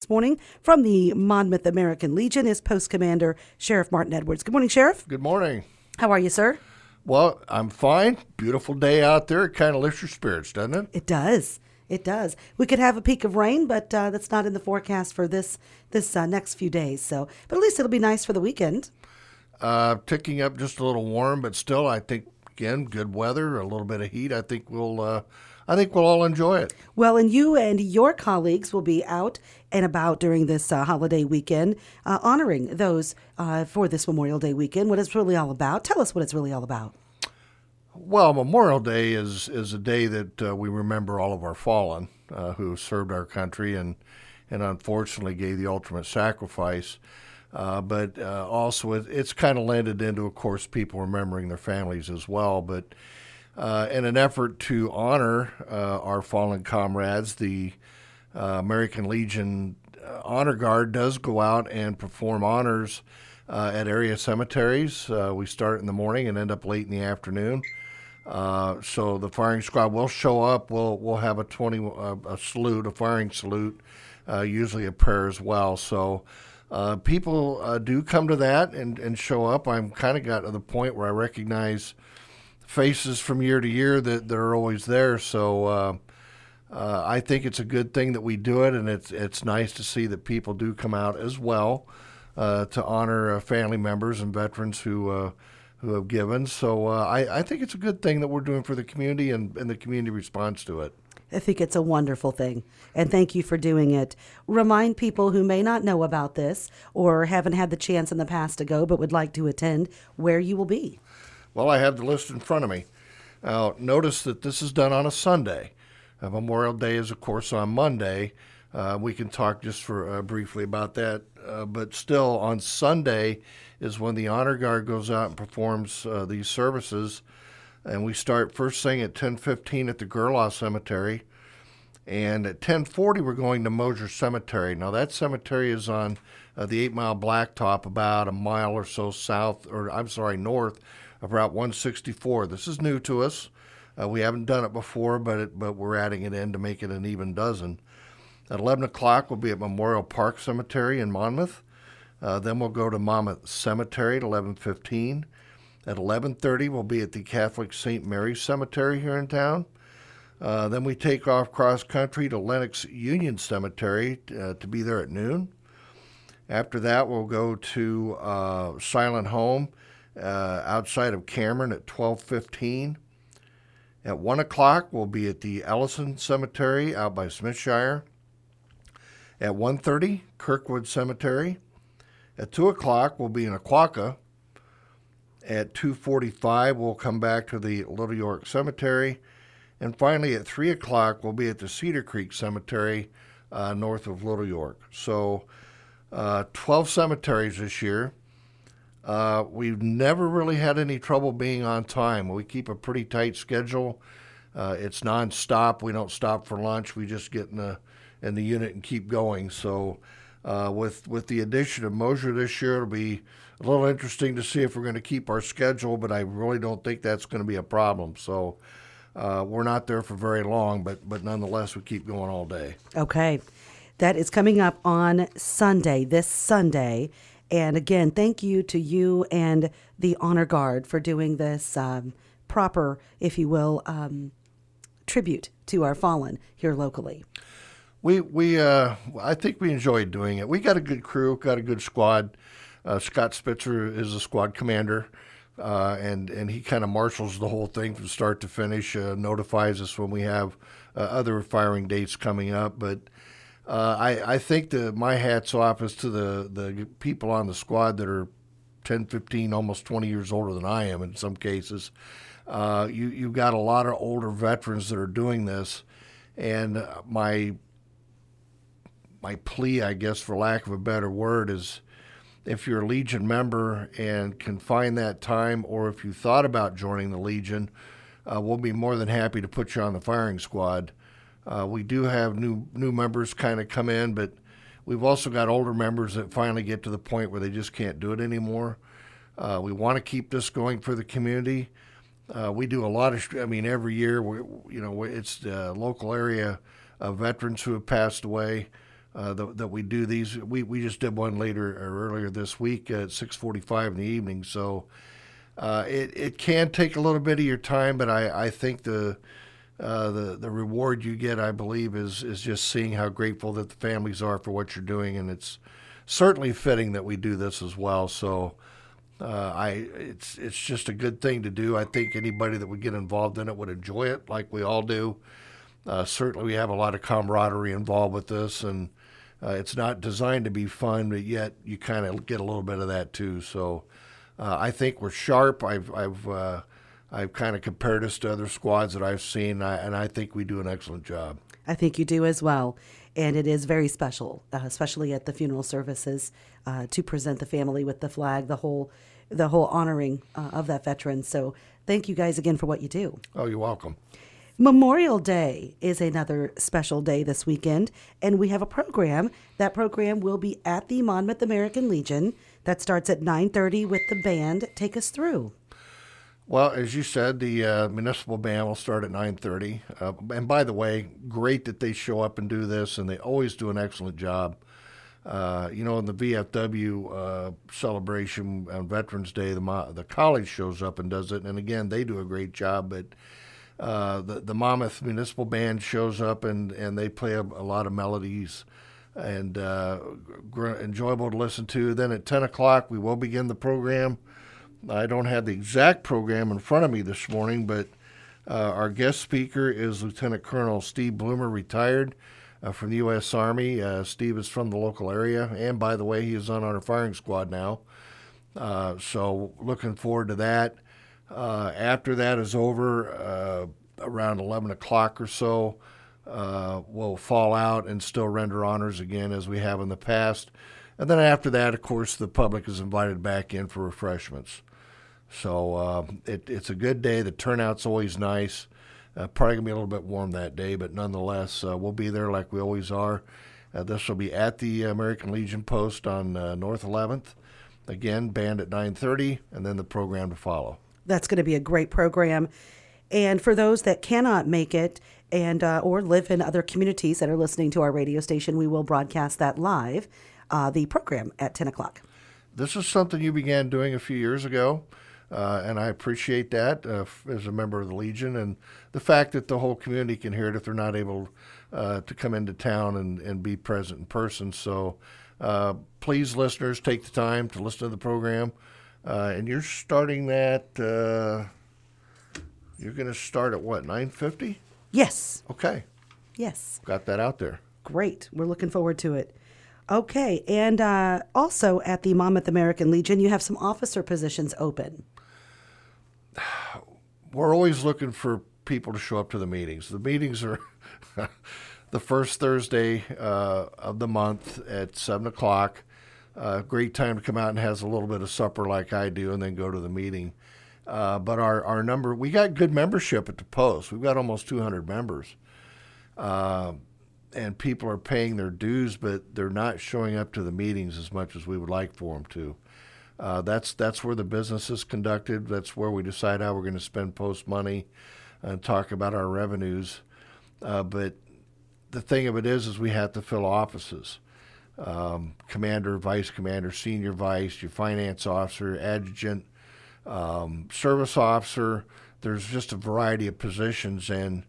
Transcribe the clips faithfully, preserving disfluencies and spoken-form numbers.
This morning from the Monmouth American Legion is Post Commander Sheriff Martin Edwards. Good morning, Sheriff. Good morning. How are you, sir? Well, I'm fine. Beautiful day out there. It kind of lifts your spirits, doesn't it? It does. It does. We could have a peak of rain, but uh, that's not in the forecast for this this uh, next few days. So, but at least it'll be nice for the weekend. Uh, ticking up just a little warm, but still, I think again, good weather, a little bit of heat. I think we'll. Uh, I think we'll all enjoy it. Well, and you and your colleagues will be out and about during this uh, holiday weekend, uh, honoring those uh, for this Memorial Day weekend. What it's really all about. Tell us what it's really all about. Well, Memorial Day is is a day that uh, we remember all of our fallen uh, who served our country and and unfortunately gave the ultimate sacrifice. Uh, but uh, also, it, it's kind of landed into, of course, people remembering their families as well. But Uh, in an effort to honor uh, our fallen comrades, the uh, American Legion Honor Guard does go out and perform honors uh, at area cemeteries. Uh, we start in the morning and end up late in the afternoon. Uh, so the firing squad will show up. We'll we'll have a twenty uh, a salute, a firing salute, uh, usually a prayer as well. So. Uh, people uh, do come to that and, and show up. I'm kind of got to the point where I recognize faces from year to year that, that are always there. So uh, uh, I think it's a good thing that we do it, and it's it's nice to see that people do come out as well uh, to honor uh, family members and veterans who uh, who have given. So uh, I, I think it's a good thing that we're doing for the community and, and the community responds to it. I think it's a wonderful thing, and thank you for doing it. Remind people who may not know about this or haven't had the chance in the past to go but would like to attend where you will be. Well, I have the list in front of me. Now, uh, notice that this is done on a Sunday. Uh, Memorial Day is, of course, on Monday. Uh, we can talk just for uh, briefly about that. Uh, but still, on Sunday is when the Honor Guard goes out and performs uh, these services. And we start first thing at ten fifteen at the Gerlach Cemetery. And at ten forty, we're going to Mosher Cemetery. Now, that cemetery is on uh, the eight-mile blacktop about a mile or so south, or I'm sorry, north of Route one sixty-four. This is new to us. Uh, we haven't done it before, but it, but we're adding it in to make it an even dozen. At eleven o'clock, we'll be at Memorial Park Cemetery in Monmouth. Uh, then we'll go to Monmouth Cemetery at eleven fifteen. At eleven thirty, we'll be at the Catholic Saint Mary's Cemetery here in town. Uh, then we take off cross-country to Lenox Union Cemetery uh, to be there at noon. After that, we'll go to uh, Silent Home Uh, outside of Cameron at twelve fifteen. At one o'clock, we'll be at the Ellison Cemetery out by Smithshire. At one thirty, Kirkwood Cemetery. At two o'clock, we'll be in Aquaca. At two forty-five, we'll come back to the Little York Cemetery. And finally, at three o'clock, we'll be at the Cedar Creek Cemetery uh, north of Little York. So uh, twelve cemeteries this year. Uh, we've never really had any trouble being on time. We keep a pretty tight schedule. Uh, it's nonstop. We don't stop for lunch. We just get in the in the unit and keep going. So uh, with with the addition of Mosher this year, it'll be a little interesting to see if we're going to keep our schedule, but I really don't think that's going to be a problem. So uh, we're not there for very long, but but nonetheless, we keep going all day. Okay. That is coming up on Sunday, this Sunday. And again, thank you to you and the Honor Guard for doing this um, proper, if you will, um, tribute to our fallen here locally. We, we, uh, I think we enjoyed doing it. We got a good crew, got a good squad. Uh, Scott Spitzer is the squad commander, uh, and and he kind of marshals the whole thing from start to finish. Uh, notifies us when we have uh, other firing dates coming up, but. Uh, I, I think the, my hat's off is to the, the people on the squad that are ten, fifteen, almost twenty years older than I am in some cases. Uh, you, you've got a lot of older veterans that are doing this. And my my plea, I guess, for lack of a better word, is if you're a Legion member and can find that time or if you thought about joining the Legion, uh, we'll be more than happy to put you on the firing squad. Uh, we do have new new members kind of come in, but we've also got older members that finally get to the point where they just can't do it anymore. Uh, we want to keep this going for the community. Uh, we do a lot of, I mean, every year, we, you know, it's the local area of veterans who have passed away. uh, that, that we do these. We, we just did one later or earlier this week at six forty-five in the evening. So uh, it, it can take a little bit of your time, but I, I think the Uh, the the reward you get, I believe, is is just seeing how grateful that the families are for what you're doing, and it's certainly fitting that we do this as well. So, uh, I it's it's just a good thing to do. I think anybody that would get involved in it would enjoy it, like we all do. Uh, certainly, we have a lot of camaraderie involved with this, and uh, it's not designed to be fun, but yet you kind of get a little bit of that too. So, uh, I think we're sharp. I've I've uh, I've kind of compared us to other squads that I've seen, and I, and I think we do an excellent job. I think you do as well, and it is very special, uh, especially at the funeral services, uh, to present the family with the flag, the whole the whole honoring uh, of that veteran. So thank you guys again for what you do. Oh, you're welcome. Memorial Day is another special day this weekend, and we have a program. That program will be at the Monmouth American Legion. That starts at nine thirty with the band. Take us through. Well, as you said, the uh, municipal band will start at nine thirty. Uh, and by the way, great that they show up and do this, and they always do an excellent job. Uh, you know, in the V F W uh, celebration on Veterans Day, the Mo- the college shows up and does it. And again, they do a great job. But uh, the, the Monmouth Municipal Band shows up, and, and they play a, a lot of melodies and uh, gr- enjoyable to listen to. Then at ten o'clock, we will begin the program. I don't have the exact program in front of me this morning, but uh, our guest speaker is Lieutenant Colonel Steve Bloomer, retired uh, from the U S Army. Uh, Steve is from the local area, and by the way, he is on our firing squad now. Uh, so looking forward to that. Uh, after that is over, uh, around eleven o'clock or so, uh, we'll fall out and still render honors again as we have in the past. And then after that, of course, the public is invited back in for refreshments. So uh, it, it's a good day. The turnout's always nice. Uh, probably going to be a little bit warm that day, but nonetheless, uh, we'll be there like we always are. Uh, this will be at the American Legion Post on uh, North eleventh. Again, band at nine thirty, and then the program to follow. That's going to be a great program. And for those that cannot make it and uh, or live in other communities that are listening to our radio station, we will broadcast that live, uh, the program at ten o'clock. This is something you began doing a few years ago. Uh, and I appreciate that uh, as a member of the Legion, and the fact that the whole community can hear it if they're not able uh, to come into town and, and be present in person. So uh, please, listeners, take the time to listen to the program. Uh, and you're starting that, uh, you're going to start at what, nine fifty? Yes. Okay. Yes. Got that out there. Great. We're looking forward to it. Okay. And uh, also at the Monmouth American Legion, you have some officer positions open. We're always looking for people to show up to the meetings. The meetings are the first Thursday uh, of the month at seven o'clock. Uh, great time to come out and has a little bit of supper like I do and then go to the meeting. Uh, but our, our number, we got good membership at the post. We've got almost two hundred members. Uh, and people are paying their dues, but they're not showing up to the meetings as much as we would like for them to. Uh, that's that's where the business is conducted. That's where we decide how we're going to spend post money and talk about our revenues. Uh, but the thing of it is, is we have to fill offices. Um, commander, vice commander, senior vice, your finance officer, adjutant, um, service officer. There's just a variety of positions, and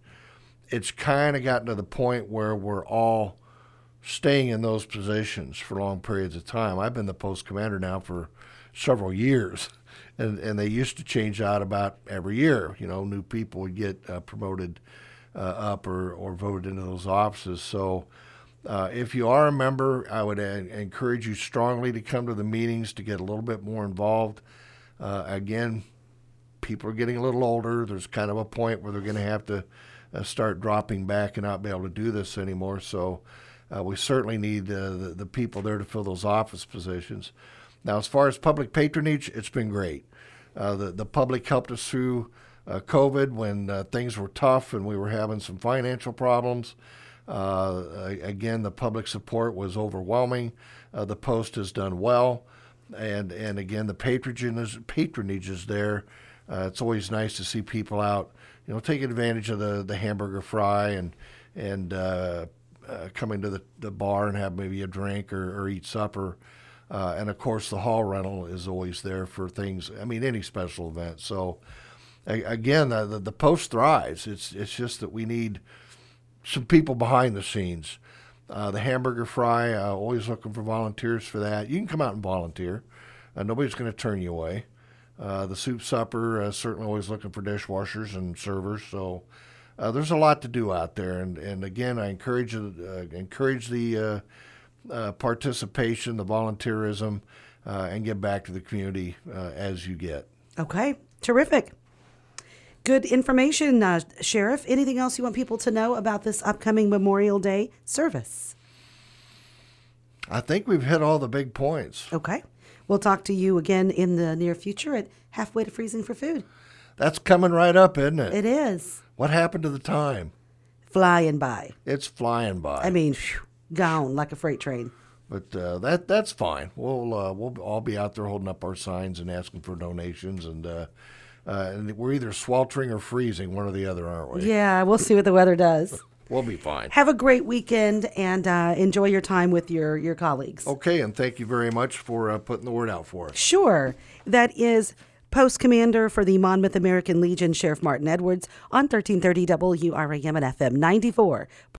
it's kind of gotten to the point where we're all staying in those positions for long periods of time. I've been the post commander now for several years, and, and they used to change out about every year. You know, new people would get uh, promoted uh, up or, or voted into those offices. So uh, if you are a member, I would a- encourage you strongly to come to the meetings to get a little bit more involved. Uh, again, people are getting a little older. There's kind of a point where they're going to have to uh, start dropping back and not be able to do this anymore. So uh, we certainly need uh, the, the people there to fill those office positions. Now, as far as public patronage, it's been great. Uh, the, the public helped us through uh, COVID when uh, things were tough and we were having some financial problems. Uh, again, the public support was overwhelming. Uh, the post has done well. And, and again, the patronage is, patronage is there. Uh, it's always nice to see people out, you know, taking advantage of the, the hamburger fry and, and uh, uh, coming to the, the bar and have maybe a drink or, or eat supper. Uh, and, of course, the hall rental is always there for things, I mean, any special event. So, a, again, the, the post thrives. It's, it's just that we need some people behind the scenes. Uh, the hamburger fry, uh, always looking for volunteers for that. You can come out and volunteer. Uh, nobody's going to turn you away. Uh, the soup supper, uh, certainly always looking for dishwashers and servers. So uh, there's a lot to do out there. And, and again, I encourage, uh, encourage the... Uh, Uh, participation, the volunteerism, uh, and give back to the community uh, as you get. Okay, terrific. Good information, uh, Sheriff. Anything else you want people to know about this upcoming Memorial Day service? I think we've hit all the big points. Okay. We'll talk to you again in the near future at Halfway to Freezing for Food. That's coming right up, isn't it? It is. What happened to the time? Flying by. It's flying by. I mean, phew. Gone like a freight train. But uh, that that's fine. We'll uh, we'll all be out there holding up our signs and asking for donations, and uh, uh, and we're either sweltering or freezing, one or the other, aren't we? Yeah, we'll see what the weather does. We'll be fine. Have a great weekend, and uh, enjoy your time with your, your colleagues. Okay, and thank you very much for uh, putting the word out for us. Sure. That is Post Commander for the Monmouth American Legion, Sheriff Martin Edwards, on thirteen thirty W R A M and F M ninety-four.